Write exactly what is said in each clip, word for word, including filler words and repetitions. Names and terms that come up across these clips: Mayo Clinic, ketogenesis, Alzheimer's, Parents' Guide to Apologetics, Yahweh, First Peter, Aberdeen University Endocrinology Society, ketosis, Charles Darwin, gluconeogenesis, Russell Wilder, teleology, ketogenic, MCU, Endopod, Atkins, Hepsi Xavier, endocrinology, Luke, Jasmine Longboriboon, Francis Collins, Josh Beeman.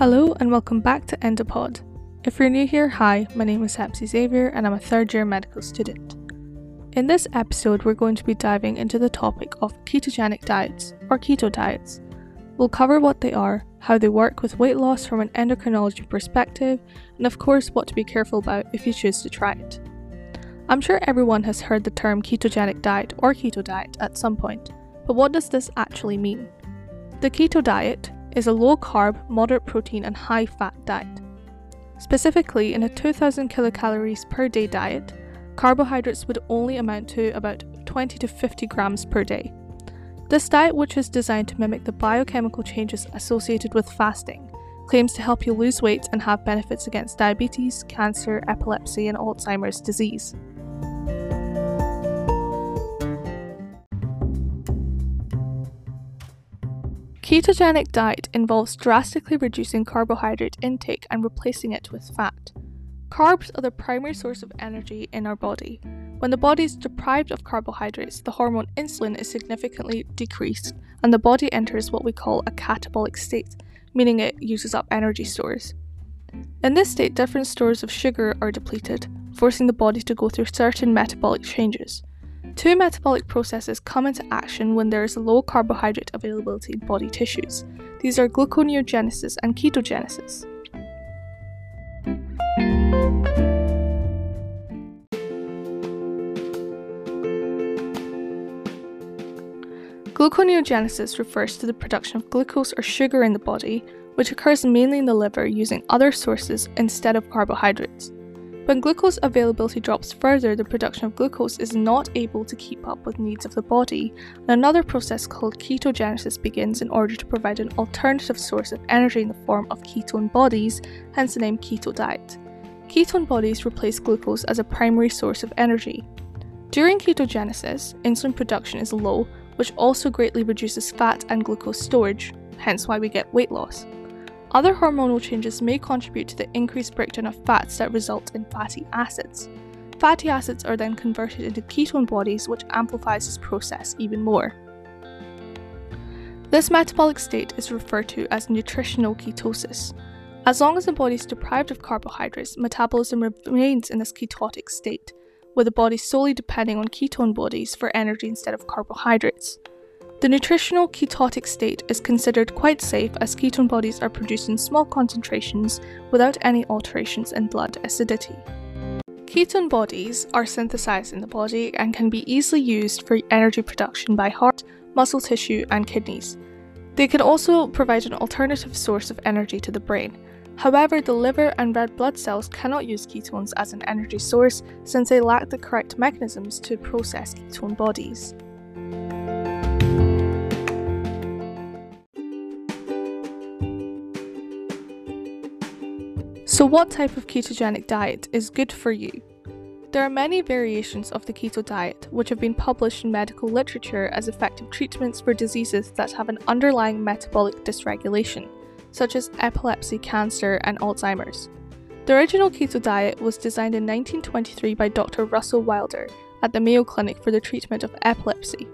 Hello and welcome back to Endopod. If you're new here, hi, my name is Hepsi Xavier and I'm a third year medical student. In this episode, we're going to be diving into the topic of ketogenic diets, or keto diets. We'll cover what they are, how they work with weight loss from an endocrinology perspective, and of course what to be careful about if you choose to try it. I'm sure everyone has heard the term ketogenic diet or keto diet at some point, but what does this actually mean? The keto diet is a low-carb, moderate-protein and high-fat diet. Specifically, in a two thousand kilocalories per day diet, carbohydrates would only amount to about twenty to fifty grams per day. This diet, which is designed to mimic the biochemical changes associated with fasting, claims to help you lose weight and have benefits against diabetes, cancer, epilepsy and Alzheimer's disease. Ketogenic diet involves drastically reducing carbohydrate intake and replacing it with fat. Carbs are the primary source of energy in our body. When the body is deprived of carbohydrates, the hormone insulin is significantly decreased and the body enters what we call a catabolic state, meaning it uses up energy stores. In this state, different stores of sugar are depleted, forcing the body to go through certain metabolic changes. Two metabolic processes come into action when there is low carbohydrate availability in body tissues. These are gluconeogenesis and ketogenesis. Gluconeogenesis refers to the production of glucose or sugar in the body, which occurs mainly in the liver using other sources instead of carbohydrates. When glucose availability drops further, the production of glucose is not able to keep up with needs of the body, and another process called ketogenesis begins in order to provide an alternative source of energy in the form of ketone bodies, hence the name keto diet. Ketone bodies replace glucose as a primary source of energy. During ketogenesis, insulin production is low, which also greatly reduces fat and glucose storage, hence why we get weight loss. Other hormonal changes may contribute to the increased breakdown of fats that result in fatty acids. Fatty acids are then converted into ketone bodies, which amplifies this process even more. This metabolic state is referred to as nutritional ketosis. As long as the body is deprived of carbohydrates, metabolism remains in this ketotic state, with the body solely depending on ketone bodies for energy instead of carbohydrates. The nutritional ketotic state is considered quite safe as ketone bodies are produced in small concentrations without any alterations in blood acidity. Ketone bodies are synthesized in the body and can be easily used for energy production by heart, muscle tissue, and kidneys. They can also provide an alternative source of energy to the brain. However, the liver and red blood cells cannot use ketones as an energy source since they lack the correct mechanisms to process ketone bodies. So what type of ketogenic diet is good for you? There are many variations of the keto diet, which have been published in medical literature as effective treatments for diseases that have an underlying metabolic dysregulation, such as epilepsy, cancer, and Alzheimer's. The original keto diet was designed in nineteen twenty-three by Doctor Russell Wilder at the Mayo Clinic for the treatment of epilepsy.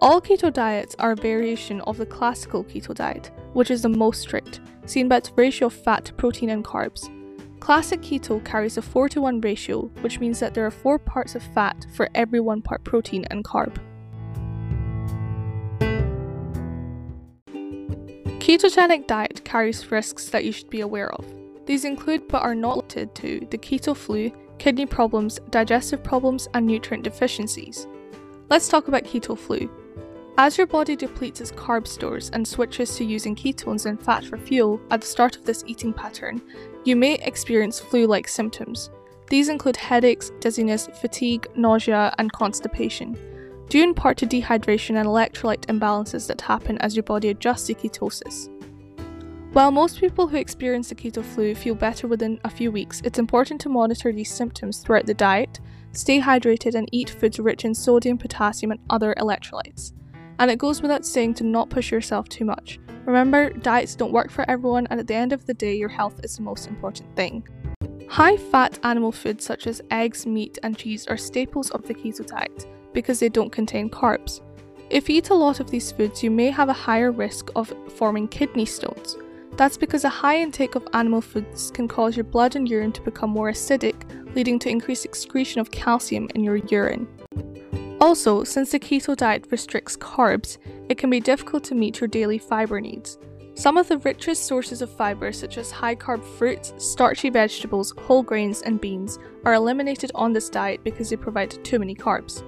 All keto diets are a variation of the classical keto diet, which is the most strict, seen by its ratio of fat to protein and carbs. Classic keto carries a four to one ratio, which means that there are four parts of fat for every one part protein and carb. Ketogenic diet carries risks that you should be aware of. These include, but are not limited to, the keto flu, kidney problems, digestive problems, and nutrient deficiencies. Let's talk about keto flu. As your body depletes its carb stores and switches to using ketones and fat for fuel at the start of this eating pattern, you may experience flu-like symptoms. These include headaches, dizziness, fatigue, nausea, and constipation, due in part to dehydration and electrolyte imbalances that happen as your body adjusts to ketosis. While most people who experience the keto flu feel better within a few weeks, it's important to monitor these symptoms throughout the diet, stay hydrated, and eat foods rich in sodium, potassium, and other electrolytes. And it goes without saying to not push yourself too much. Remember, diets don't work for everyone, and at the end of the day, your health is the most important thing. High-fat animal foods such as eggs, meat, and cheese are staples of the keto diet because they don't contain carbs. If you eat a lot of these foods, you may have a higher risk of forming kidney stones. That's because a high intake of animal foods can cause your blood and urine to become more acidic, leading to increased excretion of calcium in your urine. Also, since the keto diet restricts carbs, it can be difficult to meet your daily fibre needs. Some of the richest sources of fibre, such as high-carb fruits, starchy vegetables, whole grains and beans, are eliminated on this diet because they provide too many carbs.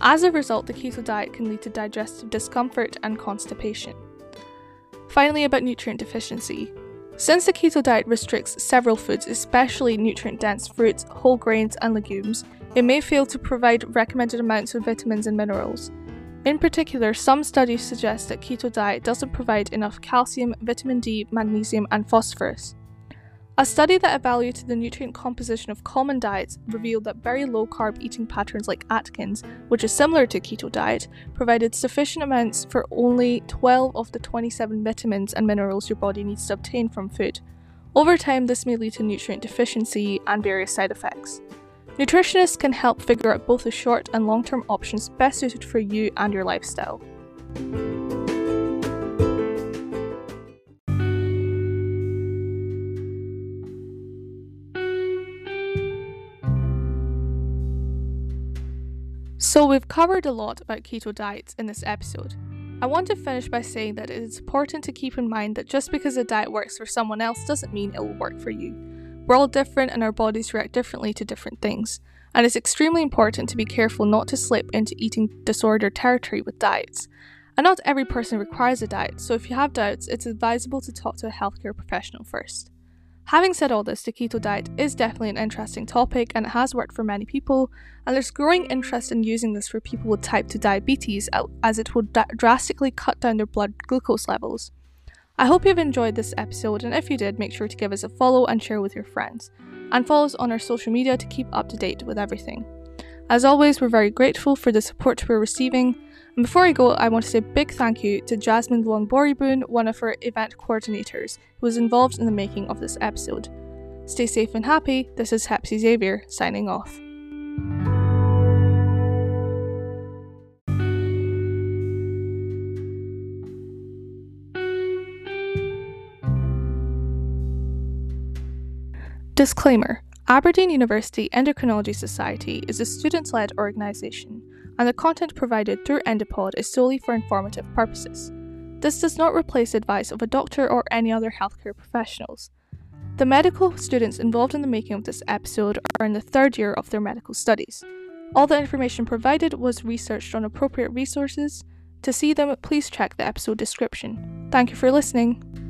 As a result, the keto diet can lead to digestive discomfort and constipation. Finally, about nutrient deficiency. Since the keto diet restricts several foods, especially nutrient-dense fruits, whole grains and legumes, it may fail to provide recommended amounts of vitamins and minerals. In particular, some studies suggest that keto diet doesn't provide enough calcium, vitamin D, magnesium and phosphorus. A study that evaluated the nutrient composition of common diets revealed that very low-carb eating patterns like Atkins, which is similar to keto diet, provided sufficient amounts for only twelve of the twenty-seven vitamins and minerals your body needs to obtain from food. Over time, this may lead to nutrient deficiency and various side effects. Nutritionists can help figure out both the short and long-term options best suited for you and your lifestyle. So we've covered a lot about keto diets in this episode. I want to finish by saying that it is important to keep in mind that just because a diet works for someone else doesn't mean it will work for you. We're all different and our bodies react differently to different things, and it's extremely important to be careful not to slip into eating disorder territory with diets. And not every person requires a diet, so if you have doubts, it's advisable to talk to a healthcare professional first. Having said all this, the keto diet is definitely an interesting topic and it has worked for many people, and there's growing interest in using this for people with type two diabetes as it will d- drastically cut down their blood glucose levels. I hope you've enjoyed this episode, and if you did, make sure to give us a follow and share with your friends, and follow us on our social media to keep up to date with everything. As always, we're very grateful for the support we're receiving. And before I go, I want to say a big thank you to Jasmine Longboriboon, one of our event coordinators, who was involved in the making of this episode. Stay safe and happy. This is Hepsi Xavier, signing off. Disclaimer. Aberdeen University Endocrinology Society is a student-led organisation, and the content provided through Endopod is solely for informative purposes. This does not replace advice of a doctor or any other healthcare professionals. The medical students involved in the making of this episode are in the third year of their medical studies. All the information provided was researched on appropriate resources. To see them, please check the episode description. Thank you for listening.